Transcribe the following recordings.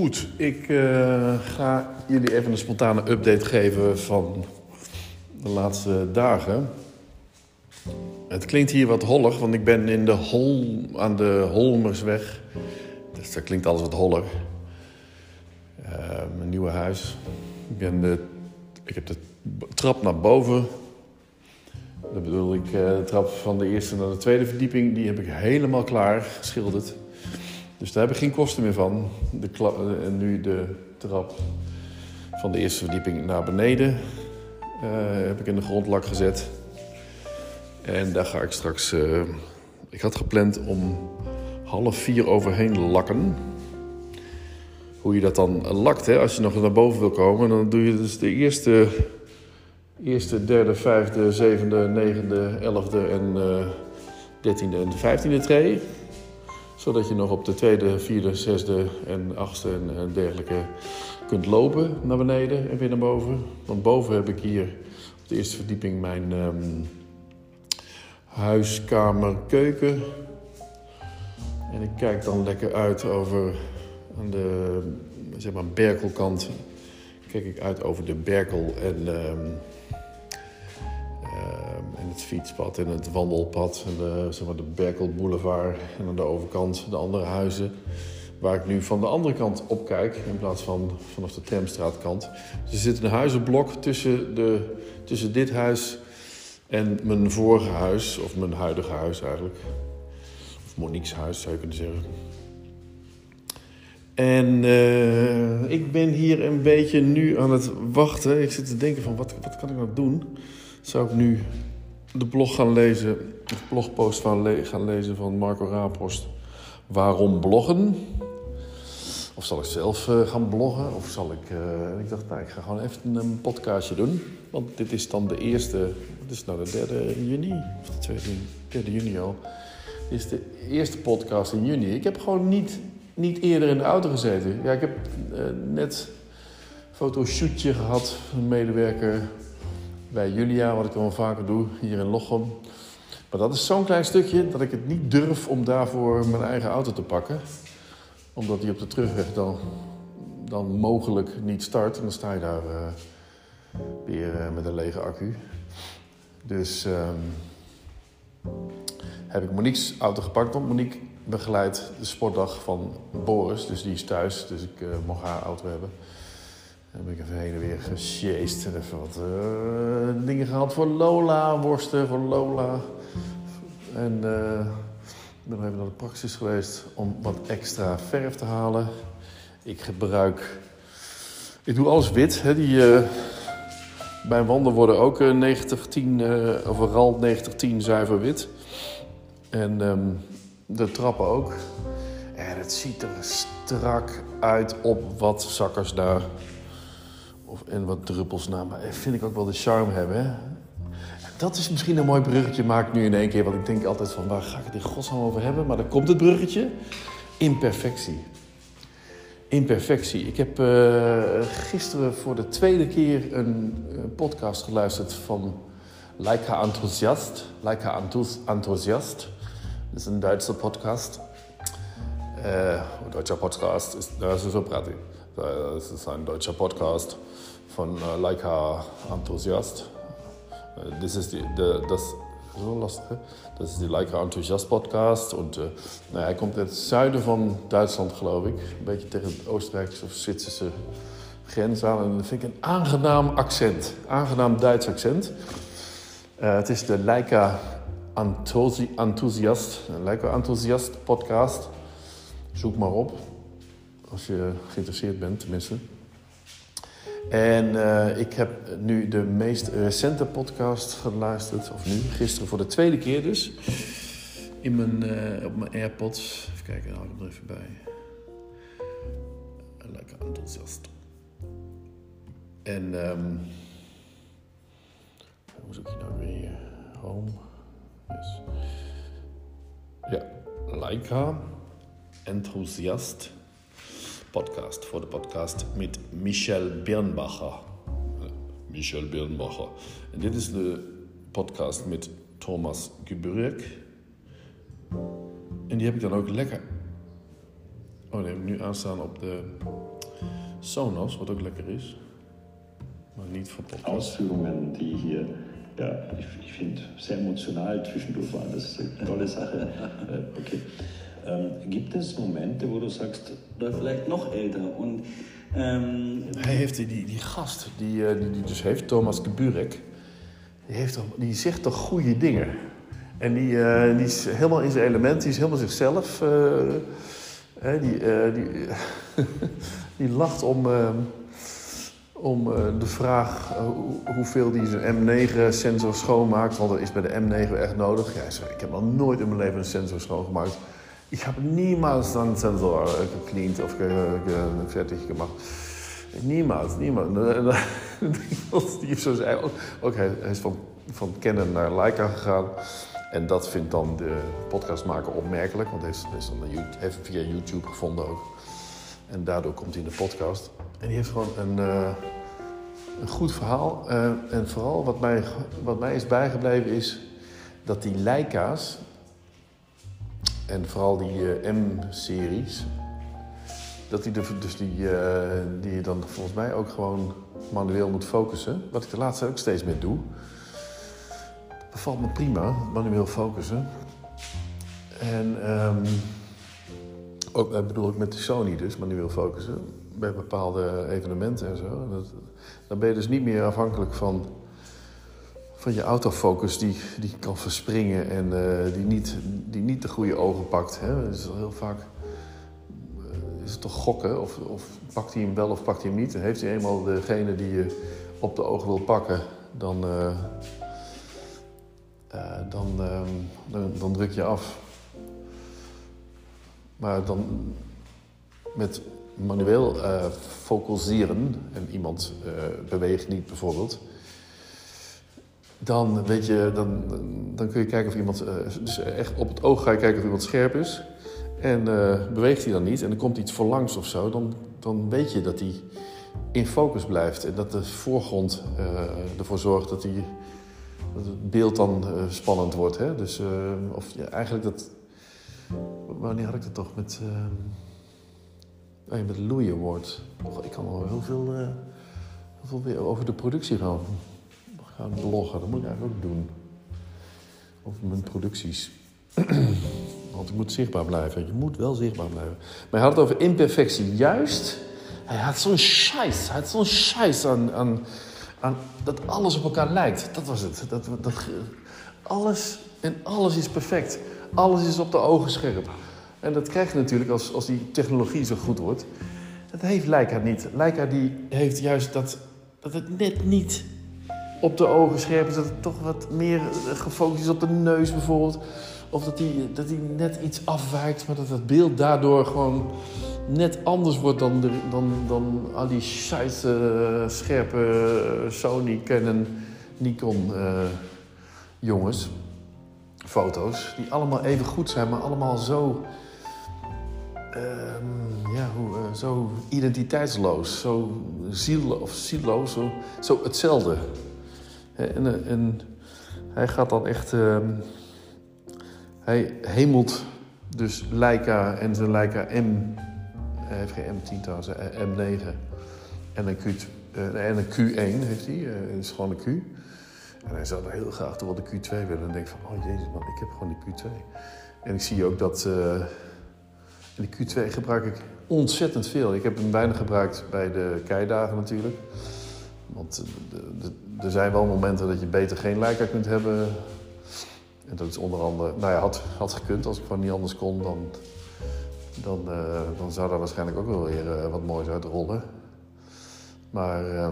Goed, ik ga jullie even een spontane update geven van de laatste dagen. Het klinkt hier wat hollig, want ik ben in aan de Holmersweg. Dus daar klinkt alles wat holler. Mijn nieuwe huis. Ik heb de trap naar boven. Dat bedoel ik, de trap van de eerste naar de tweede verdieping. Die heb ik helemaal klaar geschilderd. Dus daar heb ik geen kosten meer van. En nu de trap van de eerste verdieping naar beneden heb ik in de grondlak gezet. En daar ga ik straks... ik had gepland om 3:30 overheen lakken. Hoe je dat dan lakt, hè? Als je nog naar boven wil komen, dan doe je dus de eerste, derde, vijfde, zevende, negende, elfde en 13e en 15e tree. Zodat je nog op de tweede, vierde, zesde en achtste en dergelijke kunt lopen naar beneden en weer naar boven. Want boven heb ik hier op de eerste verdieping mijn huiskamer, keuken. En ik kijk dan lekker uit over aan de, zeg maar, Berkelkant. Kijk ik uit over de Berkel en het fietspad en het wandelpad en zeg maar de Berkel Boulevard. En aan de overkant de andere huizen, waar ik nu van de andere kant op kijk in plaats van vanaf de Tramstraatkant. Dus er zit een huizenblok tussen dit huis en mijn vorige huis, of mijn huidige huis eigenlijk. Of Monique's huis zou je kunnen zeggen. En ik ben hier een beetje nu aan het wachten. Ik zit te denken van wat kan ik nou doen? Zou ik nu de blog gaan lezen, de blogpost gaan lezen van Marco Raperost? Waarom bloggen? Of zal ik zelf gaan bloggen? Of zal ik... ik dacht, nou, ik ga gewoon even een podcastje doen. Want dit is dan de eerste... Wat is het nou, de 3 juni? Of de 3 juni al. Dit is de eerste podcast in juni. Ik heb gewoon niet eerder in de auto gezeten. Ja, ik heb net een fotoshootje gehad. Een medewerker bij Julia, wat ik wel vaker doe, hier in Lochem. Maar dat is zo'n klein stukje dat ik het niet durf om daarvoor mijn eigen auto te pakken. Omdat die op de terugweg dan mogelijk niet start. En dan sta je daar weer met een lege accu. Dus heb ik Monique's auto gepakt, want Monique begeleidt de sportdag van Boris. Dus die is thuis, dus ik mocht haar auto hebben. Dan ben ik even heen en weer gesjeest en even wat dingen gehaald voor Lola, worsten voor Lola. En ik ben nog even naar de praxis geweest om wat extra verf te halen. Ik doe alles wit. Hè? Mijn wanden worden ook 9010, of een RAL 9010 zuiver wit. En de trappen ook. En het ziet er strak uit op wat zakkers daar. En wat druppels na, maar vind ik ook wel de charme hebben. Hè? Dat is misschien een mooi bruggetje, maak ik nu in één keer. Want ik denk altijd van, waar ga ik het in godsnaam over hebben? Maar dan komt het bruggetje. Imperfectie. Ik heb gisteren voor de tweede keer een podcast geluisterd van Leica Enthusiast. Leica Enthusiast. Dat is een Duitse podcast. Duitse podcast, zo praat ik. Das ist ein deutscher Podcast von Leica Enthusiast. Das ist die Leica Enthusiast Podcast. Und hij komt uit het zuiden van Duitsland, geloof ik. Een beetje tegen de Oostenrijkse of Zwitserse grens aan. En dat vind ik een aangenaam accent. Aangenaam Duits accent. Het is de Leica Enthusiast. Leica Enthusiast Podcast. Zoek maar op. Als je geïnteresseerd bent, tenminste. En ik heb nu de meest recente podcast geluisterd. Of nu, gisteren voor de tweede keer dus. Op mijn AirPods. Even kijken, hou ik er even bij. Lekker enthousiast. En hoe zoek je nou weer? Home. Yes. Ja, Leica Enthusiast Podcast, voor de podcast met Michel Birnbacher. En dit is de podcast met Thomas Gebürg. En die heb ik dan ook lekker Oh, die heb ik nu aanstaan op de Sonos, wat ook lekker is. Maar niet voor podcast. Ausführungen, die hier, ja, ich finde, sehr emotional zwischendurch waren. Das ist eine tolle Sache. Okay. Gibt es Momente, wo du sagst, oder vielleicht noch älter und... Hij heeft die gast, die dus heeft, Thomas Gebürg, die zegt toch goede dingen. En die is helemaal in zijn element, die is helemaal zichzelf. Die lacht om de vraag hoeveel die zijn M9-sensor schoonmaakt. Want dat is bij de M9 echt nodig. Ja, hij zegt, ik heb nog nooit in mijn leven een sensor schoongemaakt. Ik heb niemals een sensor gekleend of fertig gemaakt. Niemals. Die zo zijn. Ook hij is van Canon naar Leica gegaan. En dat vindt dan de podcastmaker opmerkelijk. Want hij is dan via YouTube gevonden ook. En daardoor komt hij in de podcast. En die heeft gewoon een goed verhaal. En vooral wat mij is bijgebleven is dat die Leica's... En vooral die M-series, dat die je dan volgens mij ook gewoon manueel moet focussen. Wat ik de laatste ook steeds meer doe. Dat valt me prima, manueel focussen. En ook, bedoel ik met de Sony dus, manueel focussen. Bij bepaalde evenementen en zo. Dan ben je dus niet meer afhankelijk van je autofocus die kan verspringen en die niet de goede ogen pakt. Hè? Dus heel vaak is het toch gokken, of pakt hij hem wel of pakt hij hem niet. En heeft hij eenmaal degene die je op de ogen wil pakken, dan druk je af. Maar dan met manueel focuseren en iemand beweegt niet bijvoorbeeld... Dan, weet je, dan kun je kijken of iemand... Dus echt op het oog ga je kijken of iemand scherp is. En beweegt hij dan niet en er komt iets voorlangs of zo... Dan weet je dat hij in focus blijft. En dat de voorgrond ervoor zorgt dat het beeld dan spannend wordt. Hè? Dus of ja, eigenlijk dat... Wanneer had ik dat toch met... met Louis Award. Och, ik kan al heel veel weer over de productie gaan... Gaan bloggen, dat moet ik eigenlijk ook doen. Over mijn producties. Want ik moet zichtbaar blijven. Je moet wel zichtbaar blijven. Maar hij had het over imperfectie. Juist, hij had zo'n scheiß. Hij had zo'n scheiß aan dat alles op elkaar lijkt. Dat was het. Dat, alles is perfect. Alles is op de ogen scherp. En dat krijg je natuurlijk als die technologie zo goed wordt. Dat heeft Leica niet. Leica die heeft juist dat het net niet... op de ogen scherp is, dat het toch wat meer gefocust is op de neus bijvoorbeeld. Of dat die net iets afwijkt, maar dat het beeld daardoor gewoon net anders wordt dan al die scheisse scherpe Sony, Canon, Nikon jongens. Foto's, die allemaal even goed zijn, maar allemaal zo... zo identiteitsloos, zo zielloos, zo hetzelfde. En hij gaat dan echt... hij hemelt dus Leica en zijn Leica M... Hij heeft geen M10 trouwens, M9. En een Q1 heeft hij, is gewoon een Q. En hij zou er heel graag toch wel de Q2 willen. En denk van, oh jezus man, ik heb gewoon die Q2. En ik zie ook dat... die Q2 gebruik ik ontzettend veel. Ik heb hem weinig gebruikt bij de keidagen natuurlijk. Want er zijn wel momenten dat je beter geen Leica kunt hebben. En dat is onder andere... Nou ja, had gekund. Als ik gewoon niet anders kon, dan zou daar waarschijnlijk ook wel weer wat moois uit rollen. Maar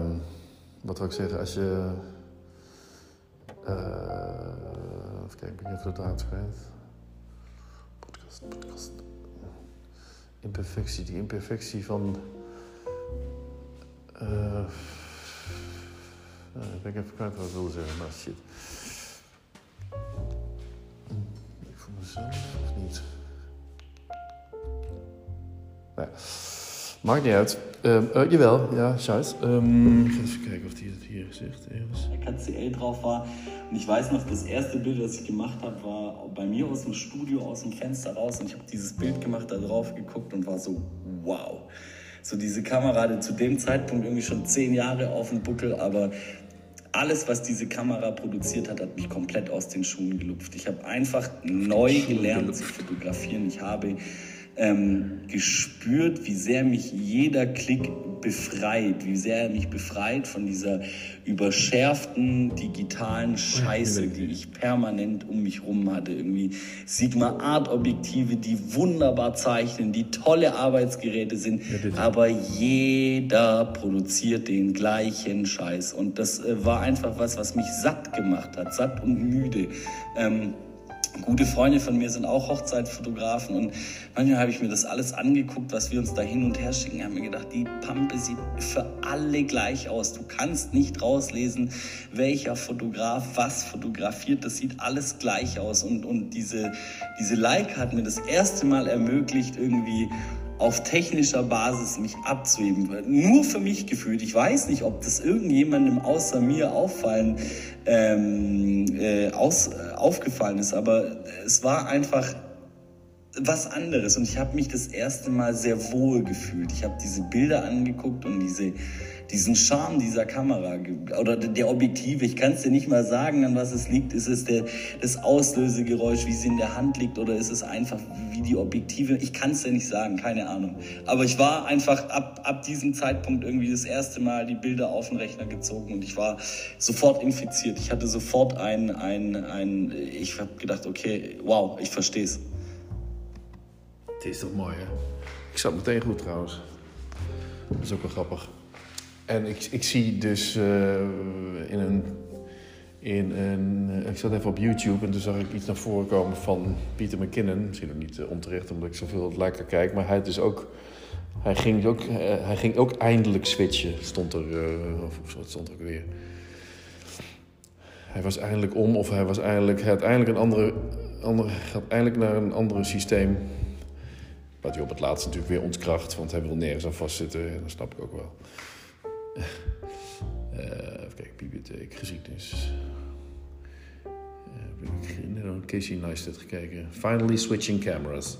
wat wil ik zeggen? Als je... even kijken, ik ben even dat uitgebreid. Podcast. Imperfectie, die imperfectie van... ik ben even kwijt wat ik wilde zeggen, maar shit. Ik voor mezelf of niet? Nou ja. Maakt niet uit. Jawel, ja, scheiß. Even kijken of die das hier zegt. Da kannst du drauf war. Und ich weiß noch, das erste Bild, das ich gemacht habe, war bei mir aus dem Studio, aus dem Fenster raus. Und ich habe dieses Bild gemacht, da drauf geguckt und war so, wow. So diese Kamera hatte zu dem Zeitpunkt irgendwie schon 10 Jahre auf dem Buckel, aber alles, was diese Kamera produziert hat, hat mich komplett aus den Schuhen gelupft. Ich habe einfach neu gelernt zu fotografieren. Ich habe gespürt, wie sehr mich jeder Klick befreit, wie sehr er mich befreit von dieser überschärften digitalen Scheiße, die ich permanent um mich rum hatte. Irgendwie Sigma-Art-Objektive, die wunderbar zeichnen, die tolle Arbeitsgeräte sind, aber jeder produziert den gleichen Scheiß. Und das war einfach was mich satt gemacht hat, satt und müde. Gute Freunde von mir sind auch Hochzeitsfotografen und manchmal habe ich mir das alles angeguckt, was wir uns da hin und her schicken. Ich habe mir gedacht, die Pampe sieht für alle gleich aus. Du kannst nicht rauslesen, welcher Fotograf was fotografiert. Das sieht alles gleich aus. Und diese Leica hat mir das erste Mal ermöglicht, irgendwie auf technischer Basis mich abzuheben. Nur für mich gefühlt. Ich weiß nicht, ob das irgendjemandem außer mir aufgefallen ist, aber es war einfach was anderes und ich habe mich das erste Mal sehr wohl gefühlt. Ich habe diese Bilder angeguckt und diesen Charme dieser Kamera oder der Objektive, ich kann es dir nicht mal sagen, an was es liegt. Ist es das Auslösegeräusch, wie sie in der Hand liegt, oder ist es einfach wie die Objektive? Ich kann es dir nicht sagen, keine Ahnung. Aber ich war einfach ab diesem Zeitpunkt irgendwie das erste Mal die Bilder auf den Rechner gezogen und ich war sofort infiziert. Ich hatte sofort ich habe gedacht, okay, wow, ik verstehe es. Het is toch mooi, hè? Ik zat meteen goed trouwens. Dat is ook wel grappig. En ik zie dus ik zat even op YouTube en toen zag ik iets naar voren komen van Peter McKinnon. Misschien nog niet onterecht, omdat ik zoveel lekker kijk. Maar hij ging ook eindelijk switchen, stond er. Of wat stond er ook weer? Hij was eindelijk om, of hij gaat eindelijk naar een ander systeem. Wat hij op het laatst natuurlijk weer ontkracht, want hij wil nergens aan vastzitten. En dat snap ik ook wel. Even kijken, bibliotheek, geschiedenis. Heb ik naar Casey Neistat gekeken. Finally switching cameras.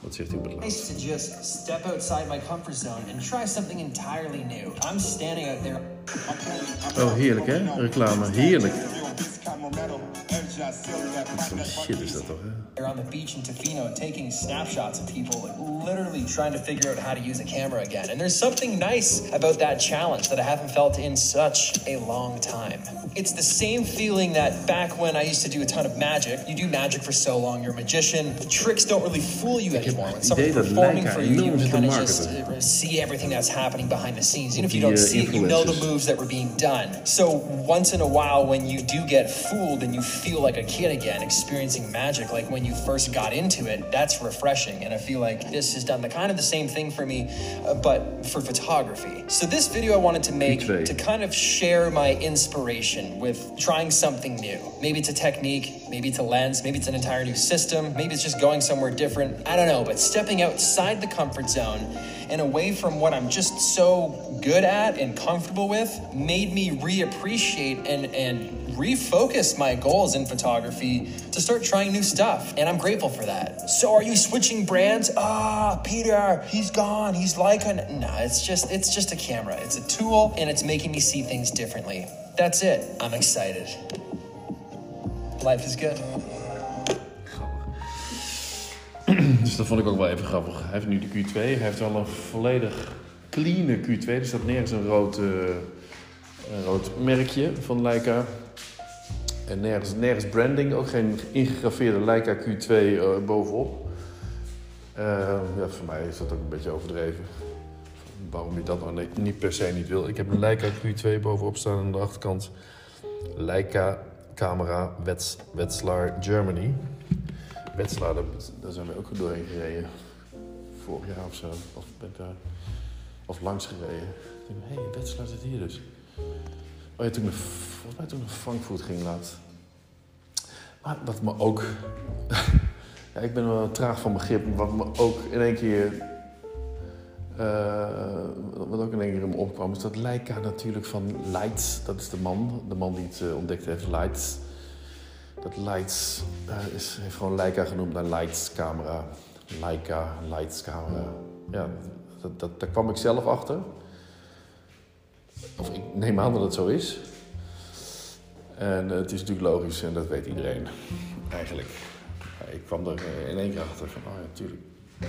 Wat zegt hij op het laatst? Nice to just step outside my comfort zone and try something entirely new. I'm standing out there. Oh, heerlijk hè? Reclame, heerlijk. Wat shit is dat toch, hè? They're on the beach in Tofino taking snapshots of people, literally trying to figure out how to use a camera again. And there's something nice about that challenge that I haven't felt in such a long time. It's the same feeling that back when I used to do a ton of magic. You do magic for so long, you're a magician. The tricks don't really fool you anymore. When someone's performing for you, you kind of just see everything that's happening behind the scenes. Even if you don't see it, you know the moves that were being done. So once in a while, when you do get fooled and you feel like a kid again, experiencing magic, like when you first got into it, that's refreshing. And I feel like this has done the kind of the same thing for me, but for photography. So this video I wanted to make to kind of share my inspiration with trying something new. Maybe it's a technique, maybe it's a lens, maybe it's an entire new system, maybe it's just going somewhere different. I don't know, but stepping outside the comfort zone and away from what I'm just so good at and comfortable with made me reappreciate and refocus my goals in photography to start trying new stuff, and I'm grateful for that. So are you switching brands? Peter, he's gone, he's like no, it's just a camera. It's a tool, and it's making me see things differently. That's it. I'm excited. Life is good. Dus dat vond ik ook wel even grappig. Hij heeft nu de Q2, hij heeft wel een volledig clean Q2, dus dat nergens een rood merkje van Leica. En nergens branding, ook geen ingegraveerde Leica Q2 bovenop. Ja, voor mij is dat ook een beetje overdreven. Waarom je dat nou niet per se niet wil. Ik heb een Leica Q2 bovenop staan aan de achterkant. Leica camera Wetzlar Germany. Wetzlar, daar zijn we ook doorheen gereden. Vorig jaar of zo. Of langs gereden. Ik denk, hé, Wetzlar zit hier dus. Oh ja, volgens mij toen naar Frankfurt ging laat. Maar wat me ook... ja, ik ben wel traag van begrip. Wat me ook in één keer Wat ook in één keer in me opkwam, is dat Leica natuurlijk van Leitz. Dat is de man die het ontdekt heeft, Leitz. Dat Leitz heeft gewoon Leica genoemd naar Leitz-camera. Leica, Leitz-camera. Ja, daar kwam ik zelf achter. Of ik neem aan dat het zo is. En het is natuurlijk logisch en dat weet iedereen eigenlijk. Ja, ik kwam er in één keer achter van, oh ja, natuurlijk.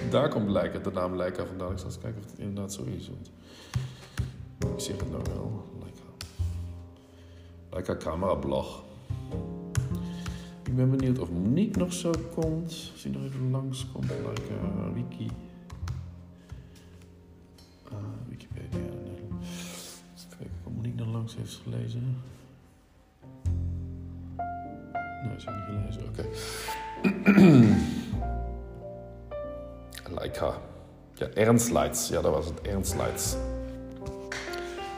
Daar komt Leica, de naam Leica vandaan. Ik zal eens kijken of het inderdaad zo is. Want ik zeg het nou wel. Leica camera blog. Ik ben benieuwd of Monique nog zo komt. Als hij nog even langs komt. Leica wiki. Wikipedia. Even kijken of Monique nog langs heeft gelezen. Nee, ze heeft niet gelezen. Oké. Leica. Ja, Ernst Leitz. Ja, dat was het. Ernst Leitz.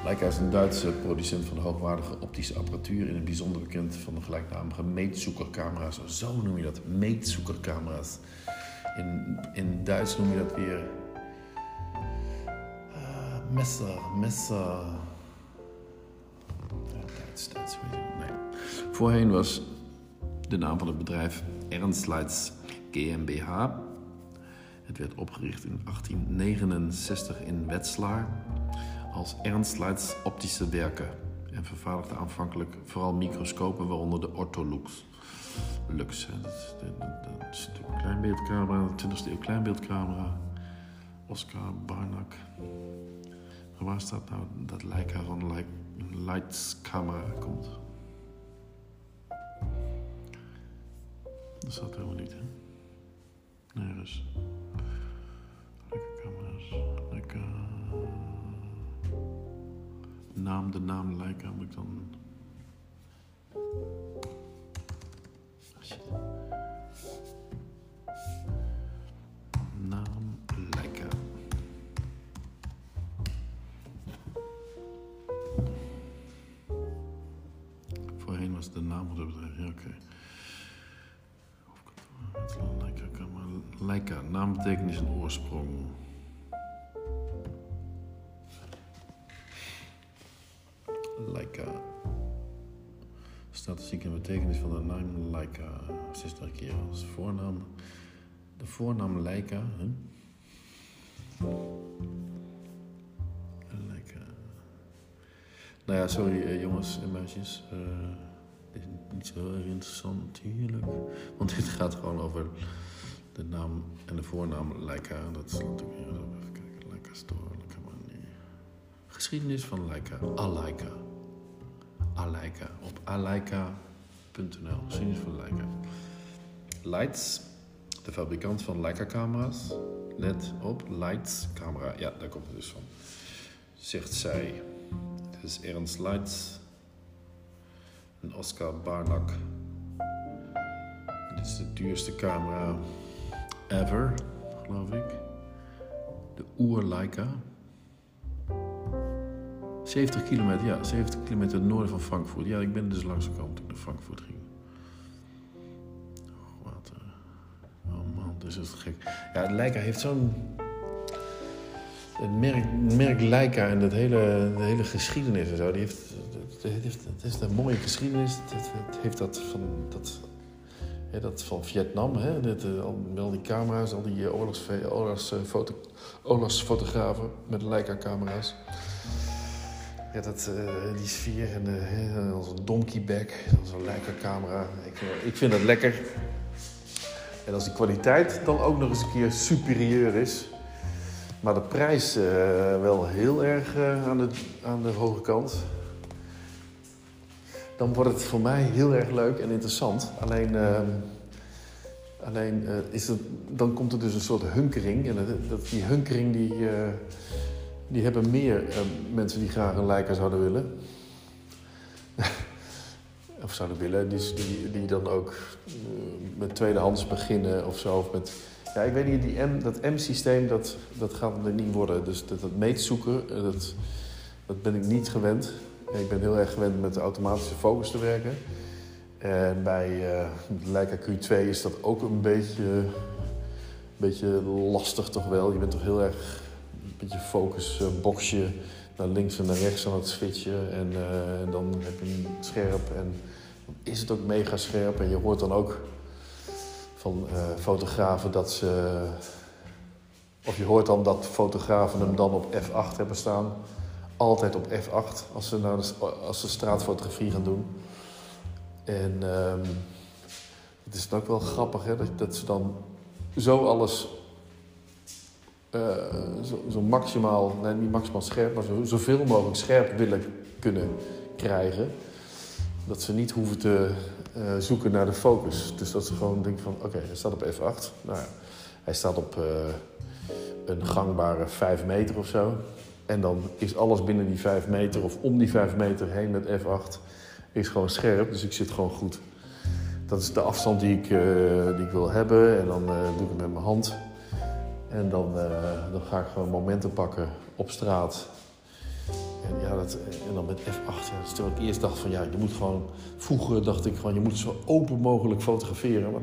Leica is een Duitse producent van hoogwaardige optische apparatuur. In het bijzonder bekend van de gelijknamige meetzoekercamera's. Zo noem je dat. Meetzoekercamera's. In Duits noem je dat weer... Messer. Ja, Duits. Nee. Voorheen was de naam van het bedrijf Ernst Leitz GmbH... Het werd opgericht in 1869 in Wetzlar als Ernst Leitz Optische Werken en vervaardigde aanvankelijk vooral microscopen, waaronder de Ortholux. Lux, dat is de kleinbeeldcamera, de 20e eeuw kleinbeeldcamera. Oscar Barnack. Maar waar staat nou dat Leica van Leitz camera komt? Dat staat helemaal niet, hè? Nee, dus... Leica. De naam Leica moet ik dan... Oh, shit. Naam Leica. Voorheen was de naam op het bedrijf, ja, oké. Leica, naambetekenis en oorsprong. Leica. Statistiek en betekenis van de naam Leica. 60 keer als voornaam. De voornaam Leica. Huh? Leica. Nou ja, sorry jongens en meisjes. Dit is niet zo heel interessant natuurlijk. Want dit gaat gewoon over... De naam en de voornaam Leica, dat is natuurlijk... Even kijken, Leica Store, Leica Manie. Geschiedenis van Leica, Leica, op aleica.nl, geschiedenis van Leica. Leitz, de fabrikant van Leica-camera's. Let op, Leitz-camera, ja, daar komt het dus van. Zegt zij, het is Ernst Leitz en Oscar Barnack. Dit is de duurste camera ever, geloof ik. De Oer-Leica. 70 kilometer, ja, 70 kilometer noorden van Frankfurt. Ja, ik ben dus langs gekomen toen ik naar Frankfurt ging. Oh, wat... Oh man, dit is het gek. Ja, het Leica heeft zo'n... Het merk Leica en de hele geschiedenis en zo, die heeft... Het is een mooie geschiedenis. Het heeft dat van... Dat van Vietnam, hè? Al die camera's, al die oorlogsfotografen met Leica-camera's. Ja, die sfeer en onze donkey bag, zo'n Leica-camera. Ik vind dat lekker. En als die kwaliteit dan ook nog eens een keer superieur is... maar de prijs wel heel erg aan de hoge kant... dan wordt het voor mij heel erg leuk en interessant. Alleen is het, dan komt er dus een soort hunkering. En die hunkering die hebben meer mensen die graag een Leica zouden willen. Of zouden willen, die dan ook met tweedehands beginnen of zo. Of met, ja, ik weet niet, dat M-systeem, dat gaat er niet worden. Dus dat meetzoeken, dat ben ik niet gewend. Ik ben heel erg gewend met de automatische focus te werken. En bij de Leica Q2 is dat ook een beetje lastig toch wel. Je bent toch heel erg beetje focusboxje naar links en naar rechts aan het switchen. En dan heb je het scherp en dan is het ook mega scherp. En je hoort dan ook van fotografen dat ze... Of je hoort dan dat fotografen hem dan op F8 hebben staan. Altijd op F8 als ze straatfotografie gaan doen. En het is ook wel grappig hè, dat ze dan zo alles zo maximaal, nee niet maximaal scherp, maar zoveel mogelijk scherp willen kunnen krijgen. Dat ze niet hoeven te zoeken naar de focus. Dus dat ze gewoon denken van oké, hij staat op F8. Nou ja, hij staat op een gangbare 5 meter of zo. En dan is alles binnen die 5 meter of om die 5 meter heen met F8 is gewoon scherp. Dus ik zit gewoon goed. Dat is de afstand die ik wil hebben. En dan doe ik het met mijn hand. En dan ga ik gewoon momenten pakken op straat. En, ja, en dan met F8. Ja, terwijl ik eerst dacht van ja, je moet gewoon... Vroeger dacht ik van je moet zo open mogelijk fotograferen. Maar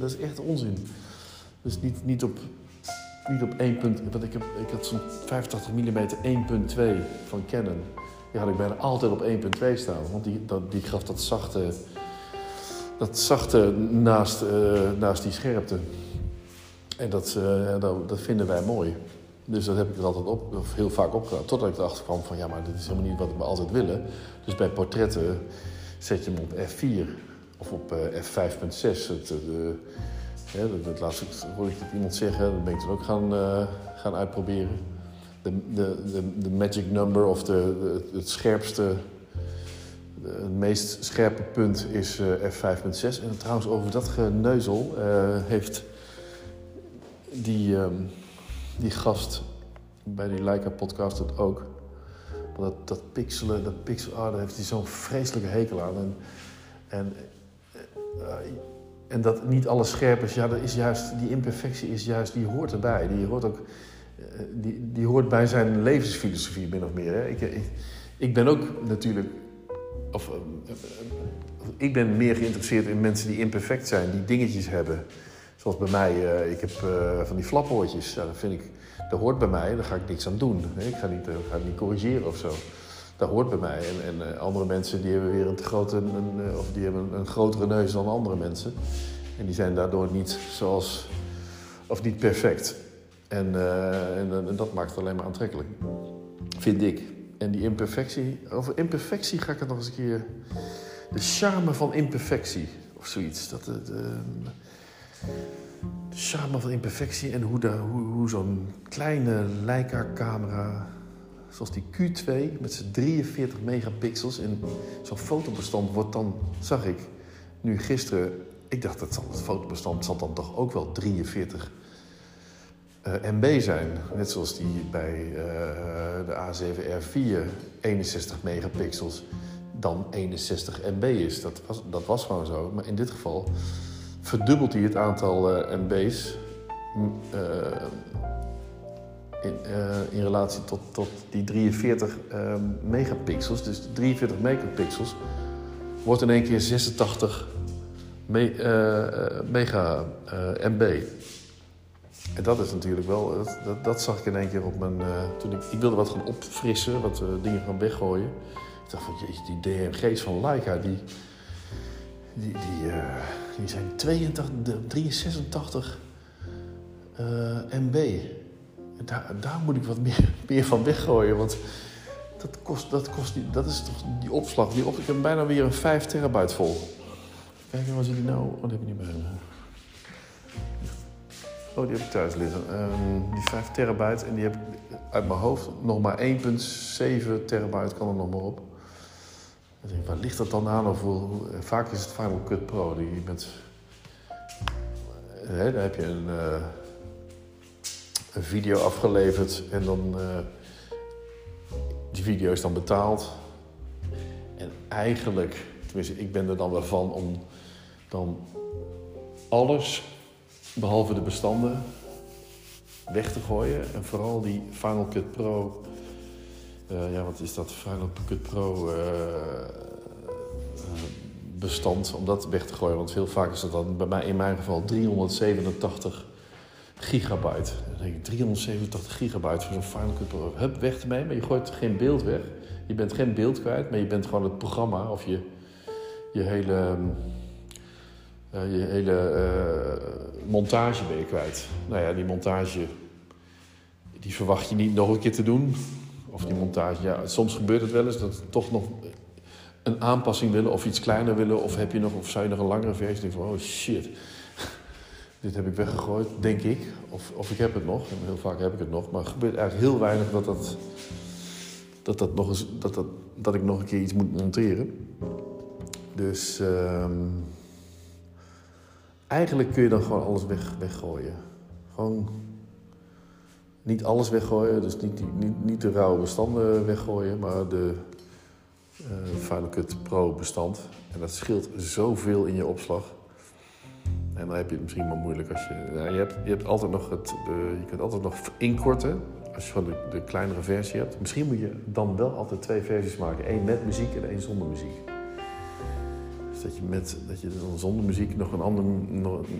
dat is echt onzin. Dus niet op 1 punt, want ik had zo'n 85 mm 1.2 van Canon. Die had ik bijna altijd op 1.2 staan, want die gaf dat zachte naast die scherpte. En dat vinden wij mooi. Dus dat heb ik er altijd op, of heel vaak opgedaan. Totdat ik erachter kwam van ja, maar dit is helemaal niet wat we altijd willen. Dus bij portretten zet je hem op f4 of op f5.6. Ja, dat laatste hoorde ik dat iemand zeggen, dat ben ik toen ook gaan uitproberen. De magic number of het scherpste, het meest scherpe punt is f5.6. En trouwens over dat geneuzel heeft die gast bij die Leica podcast dat ook. Want dat pixelen, daar heeft hij zo'n vreselijke hekel aan. En dat niet alles scherp is, ja, dat is juist, die imperfectie is juist, die hoort erbij. Die hoort ook, die hoort bij zijn levensfilosofie, min of meer. Hè? Ik ben ook natuurlijk, ik ben meer geïnteresseerd in mensen die imperfect zijn, die dingetjes hebben. Zoals bij mij, ik heb van die flaphoortjes, ja, dat hoort bij mij, daar ga ik niks aan doen. Hè? Ik ga niet corrigeren of zo. Dat hoort bij mij. En andere mensen die hebben weer een grotere neus dan andere mensen. En die zijn daardoor niet zoals... of niet perfect. En dat maakt het alleen maar aantrekkelijk. Vind ik. En die imperfectie... Over imperfectie ga ik het nog eens een keer... De charme van imperfectie. Of zoiets. De charme van imperfectie. En hoe zo'n kleine Leica-camera... Zoals die Q2 met zijn 43 megapixels. En zo'n fotobestand wordt dan, zag ik nu gisteren... Ik dacht, het fotobestand zal dan toch ook wel 43 MB zijn. Net zoals die bij de A7R4 61 megapixels dan 61 MB is. Dat was gewoon zo. Maar in dit geval verdubbelt hij het aantal MB's... In relatie tot die 43 megapixels. Dus 43 megapixels wordt in één keer 86 mega MB. En dat is natuurlijk wel... Dat zag ik in één keer op mijn... Toen ik wilde wat gaan opfrissen, wat dingen gaan weggooien. Ik dacht van, jeetje, die DMG's van Leica, die zijn 83 MB... Daar moet ik wat meer van weggooien, want dat is toch die opslag. Ik heb bijna weer een 5 terabyte vol. Kijk, waar zit die nou? Oh, die heb ik niet bij me. Oh, die heb ik thuis liggen. Die 5 terabyte en die heb ik uit mijn hoofd nog maar 1,7 terabyte kan er nog maar op. Ik denk, waar ligt dat dan aan? Of vaak is het Final Cut Pro. Daar heb je een video afgeleverd en dan die video is dan betaald. En eigenlijk, tenminste ik ben er dan wel van om dan alles behalve de bestanden weg te gooien. En vooral die Final Cut Pro, ja wat is dat, Final Cut Pro bestand, om dat weg te gooien. Want heel vaak is dat dan bij mij in mijn geval 387 gigabyte. Dan denk ik 387 gigabyte voor zo'n Final Cut Pro. Hup, weg ermee, maar je gooit geen beeld weg. Je bent geen beeld kwijt, maar je bent gewoon het programma of je hele montage ben je kwijt. Nou ja, die montage, die verwacht je niet nog een keer te doen. Of die montage, ja, soms gebeurt het wel eens dat we toch nog een aanpassing willen of iets kleiner willen. Of heb je nog, of zou je nog een langere versie? Denk van, oh shit, dit heb ik weggegooid, denk ik. Of ik heb het nog, en heel vaak heb ik het nog. Maar er gebeurt eigenlijk heel weinig dat ik nog een keer iets moet monteren. Dus eigenlijk kun je dan gewoon alles weggooien. Gewoon niet alles weggooien, dus niet de rauwe bestanden weggooien, maar de Final Cut Pro bestand. En dat scheelt zoveel in je opslag. En dan heb je het misschien wel moeilijk als je... Nou, je hebt altijd nog je kunt altijd nog inkorten als je van de kleinere versie hebt. Misschien moet je dan wel altijd twee versies maken. Eén met muziek en één zonder muziek. Dus dat je dan zonder muziek nog een andere...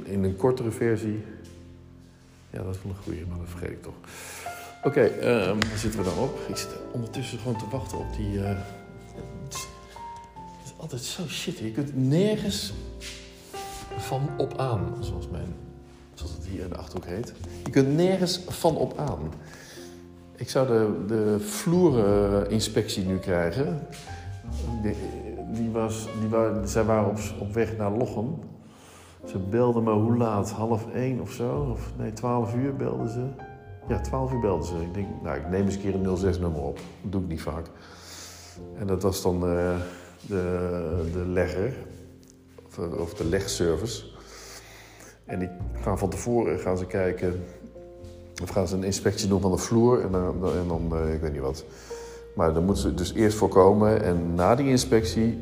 in een kortere versie... Ja, dat is wel een goeie, maar dat vergeet ik toch. Oké, daar zitten we dan op. Ik zit ondertussen gewoon te wachten op die... Het is altijd zo shitty. Je kunt nergens... van op aan, zoals het hier in de Achterhoek heet. Je kunt nergens van op aan. Ik zou de vloerinspectie nu krijgen. Zij waren op weg naar Lochem. Ze belden me hoe laat? 12:30 of zo? Of, nee, 12:00 belden ze. Ja, 12:00 belden ze. Ik denk, nou, ik neem eens een keer een 06-nummer op. Dat doe ik niet vaak. En dat was dan de legger. Of de legservice. En die gaan van tevoren gaan ze kijken. Of gaan ze een inspectie doen van de vloer. En dan ik weet niet wat. Maar dan moeten ze dus eerst voorkomen. En na die inspectie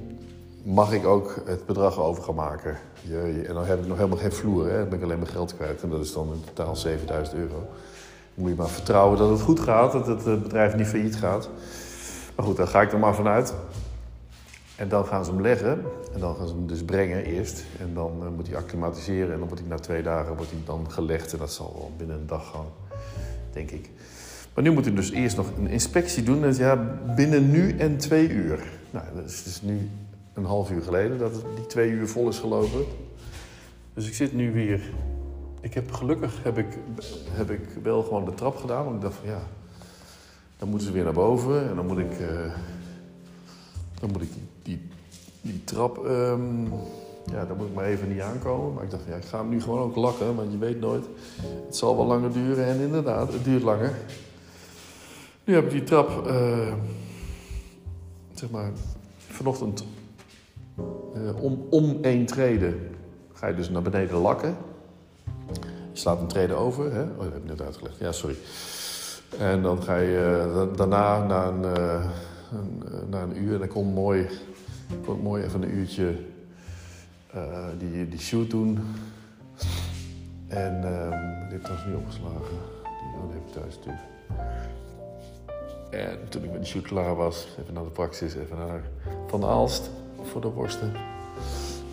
mag ik ook het bedrag over gaan maken. En dan heb ik nog helemaal geen vloer. Hè? Dan ben ik alleen mijn geld kwijt. En dat is dan in totaal €7.000. Dan moet je maar vertrouwen dat het goed gaat. Dat het bedrijf niet failliet gaat. Maar goed, daar ga ik er maar vanuit. En dan gaan ze hem leggen. En dan gaan ze hem dus brengen eerst. En dan moet hij acclimatiseren. En dan wordt hij na 2 dagen dan gelegd. En dat zal wel binnen een dag gaan, denk ik. Maar nu moet hij dus eerst nog een inspectie doen. Dus ja, binnen nu en 2 uur. Nou, dat is dus nu 1,5 uur geleden dat het die 2 uur vol is gelopen. Dus ik zit nu weer... Gelukkig heb ik wel gewoon de trap gedaan. Want ik dacht van ja, dan moeten ze weer naar boven. En dan moet ik... Die trap, daar moet ik maar even niet aankomen. Maar ik dacht, ja, ik ga hem nu gewoon ook lakken, want je weet nooit. Het zal wel langer duren en inderdaad, het duurt langer. Nu heb ik die trap, zeg maar, vanochtend om 1 treden ga je dus naar beneden lakken. Je slaat een trede over, hè? Oh, dat heb ik net uitgelegd. Ja, sorry. En dan ga je daarna naar een... na een uur, en dan kon ik mooi even een uurtje die shoot doen. En dit heb ik trouwens niet opgeslagen. Die heb ik thuis natuurlijk. En toen ik met de shoot klaar was, even naar de praxis, even naar Van Aalst voor de worsten.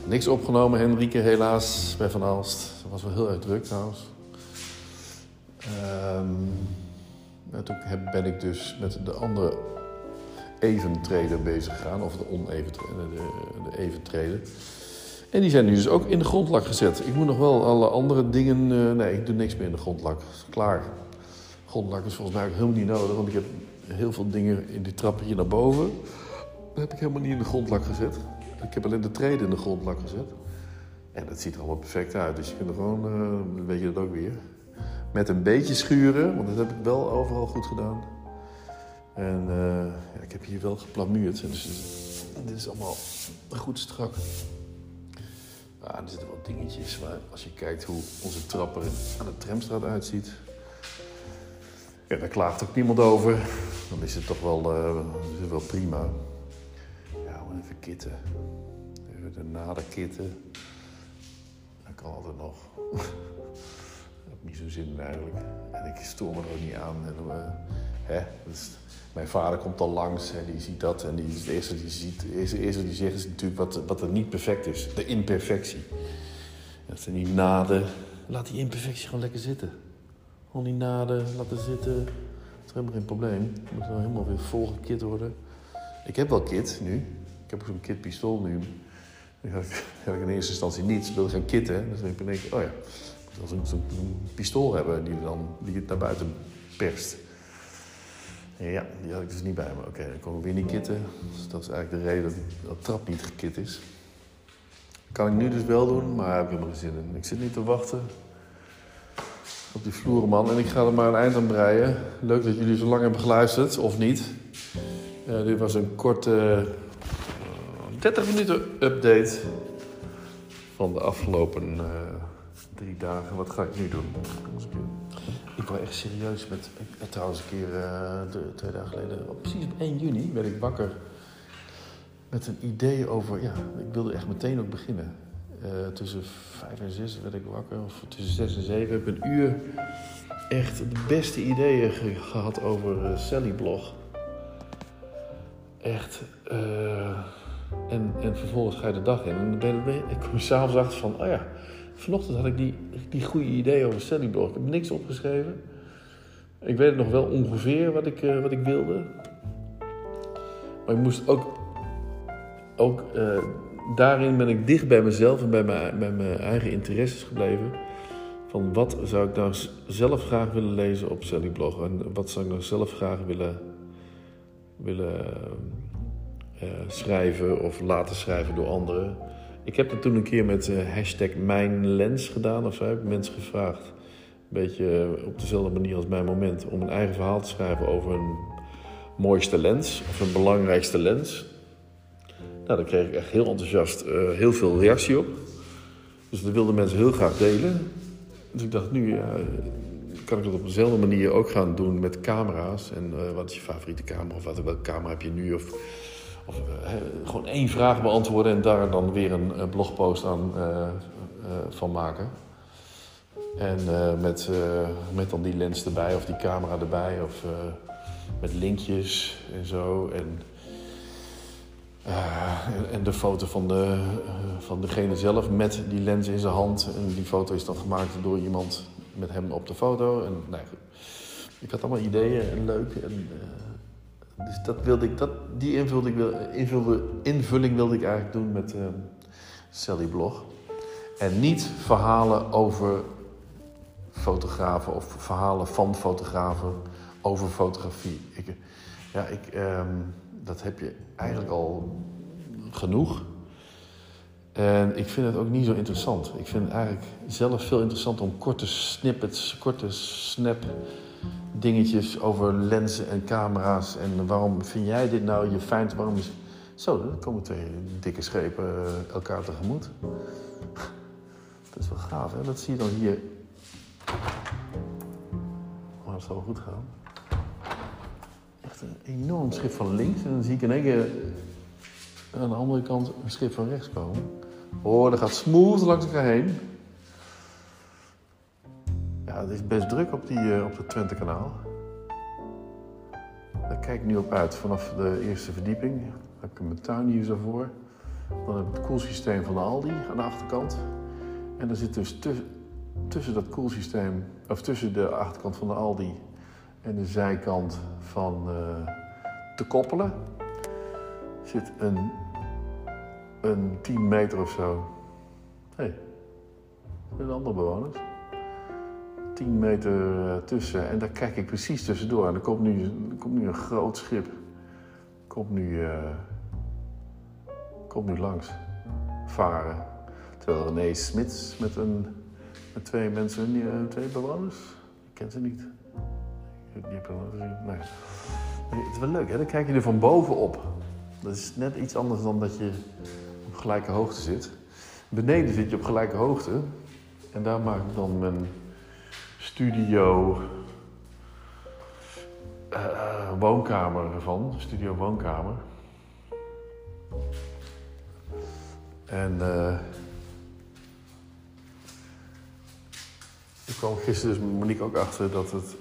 Niks opgenomen, Henrike, helaas, bij Van Aalst. Dat was wel heel erg druk trouwens. En toen ben ik dus met de andere... even treden bezig gegaan, of de oneven treden, de even treden. En die zijn nu dus ook in de grondlak gezet. Ik moet nog wel alle andere dingen... nee, ik doe niks meer in de grondlak. Klaar. Grondlak is volgens mij ook helemaal niet nodig, want ik heb heel veel dingen in die trap hier naar boven. Dat heb ik helemaal niet in de grondlak gezet. Ik heb alleen de treden in de grondlak gezet. En dat ziet er allemaal perfect uit, dus je kunt er gewoon... weet je dat ook weer. Met een beetje schuren, want dat heb ik wel overal goed gedaan. En ik heb hier wel geplamuurd, dus dit is allemaal goed strak. Ah, er zitten wel dingetjes, maar als je kijkt hoe onze trap er aan de Tramstraat uitziet... Ja, daar klaagt ook niemand over. Dan is het toch wel prima. Ja, maar even kitten. Even de nader kitten. Dat kan altijd nog. Ik heb niet zo'n zin in eigenlijk. En ik stoor me er ook niet aan. Dus mijn vader komt al langs en die ziet dat. En het eerste wat hij zegt is natuurlijk wat er niet perfect is. De imperfectie. Dat zijn die naden. Laat die imperfectie gewoon lekker zitten. honingnaden laten zitten. Dat is helemaal geen probleem. Dat moet wel helemaal weer volgekit worden. Ik heb wel kit nu. Ik heb ook zo'n kitpistool nu. Dat heb ik in eerste instantie niet. Ik wilde gaan kitten. Dus ik denk, oh ja, ik moet wel zo'n pistool hebben die het naar buiten perst. Ja, die had ik dus niet bij me. Oké, dan kon ik weer niet kitten. Dus dat is eigenlijk de reden dat trap niet gekit is. Dat kan ik nu dus wel doen, maar daar heb ik helemaal geen zin in. Ik zit niet te wachten op die vloerman. En ik ga er maar een eind aan breien. Leuk dat jullie zo lang hebben geluisterd, of niet. Dit was een korte 30 minuten update van de afgelopen 3 dagen. Wat ga ik nu doen? Ik word echt serieus met... Ik ben trouwens een keer 2 dagen geleden... Precies op 1 juni werd ik wakker met een idee over... Ja, ik wilde echt meteen ook beginnen. Tussen 5 en 6 werd ik wakker. Of tussen 6 en 7 heb ik een uur echt de beste ideeën gehad over Sally-blog. Echt. En vervolgens ga je de dag in. En dan ben ik s'avonds achter van... Oh ja, vanochtend had ik die goede idee over Sally-blog. Ik heb niks opgeschreven. Ik weet nog wel ongeveer wat ik wilde. Maar ik moest ook daarin ben ik dicht bij mezelf en bij mijn eigen interesses gebleven. Van wat zou ik nou zelf graag willen lezen op Sally-blog? En wat zou ik nou zelf graag willen schrijven of laten schrijven door anderen? Ik heb dat toen een keer met hashtag mijn lens gedaan. Of zo heb ik mensen gevraagd. Een beetje op dezelfde manier als mijn moment. Om een eigen verhaal te schrijven over hun mooiste lens. Of hun belangrijkste lens. Nou, daar kreeg ik echt heel enthousiast heel veel reactie op. Dus dat wilden mensen heel graag delen. Dus ik dacht, nu kan ik dat op dezelfde manier ook gaan doen met camera's. En wat is je favoriete camera? Of welke camera heb je nu? Of gewoon 1 vraag beantwoorden en daar dan weer een blogpost aan van maken. En met dan die lens erbij of die camera erbij of met linkjes en zo. En de foto van degene zelf met die lens in zijn hand. En die foto is dan gemaakt door iemand met hem op de foto. En, nou, ik had allemaal ideeën en leuk. Dus dat wilde ik, invulling wilde ik eigenlijk doen met Sally-blog. En niet verhalen over fotografen of verhalen van fotografen over fotografie. Dat heb je eigenlijk al genoeg. En ik vind het ook niet zo interessant. Ik vind het eigenlijk zelf veel interessanter om korte snippets, korte snap... dingetjes over lenzen en camera's en waarom vind jij dit nou je fijn? Waarom is... Zo, dan komen 2 dikke schepen elkaar tegemoet. Dat is wel gaaf, hè? Dat zie je dan hier. Maar het zal wel goed gaan. Echt een enorm schip van links en dan zie ik in één keer aan de andere kant een schip van rechts komen. Oh, dat gaat smooth langs elkaar heen. Ja, het is best druk op het Twente-kanaal. Daar kijk ik nu op uit vanaf de eerste verdieping. Daar heb ik mijn tuin hier zo voor. Dan heb ik het koelsysteem van de Aldi aan de achterkant. En er zit dus tussen dat koelsysteem, of tussen de achterkant van de Aldi en de zijkant van te koppelen, zit een 10 meter of zo. Hé, er zijn andere bewoners. 10 meter tussen en daar kijk ik precies tussendoor. En er komt nu een groot schip. Komt nu langs varen. Terwijl René Smits met 2 mensen, 2 bewoners. Ik ken ze niet. Die heb ik nog gezien. Nee, het is wel leuk, hè? Dan kijk je er van bovenop. Dat is net iets anders dan dat je op gelijke hoogte zit. Beneden zit je op gelijke hoogte. En daar maak ik dan mijn studio woonkamer. En ik kwam gisteren dus met Monique ook achter dat het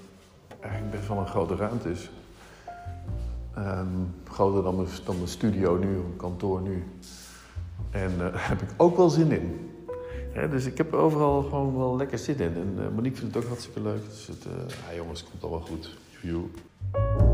eigenlijk best wel een grote ruimte is. Groter dan mijn studio nu, mijn kantoor nu. En daar heb ik ook wel zin in. Hè, dus ik heb overal gewoon wel lekker zin in. En Monique vindt het ook hartstikke leuk. Dus jongens, het komt allemaal goed. Joejoe.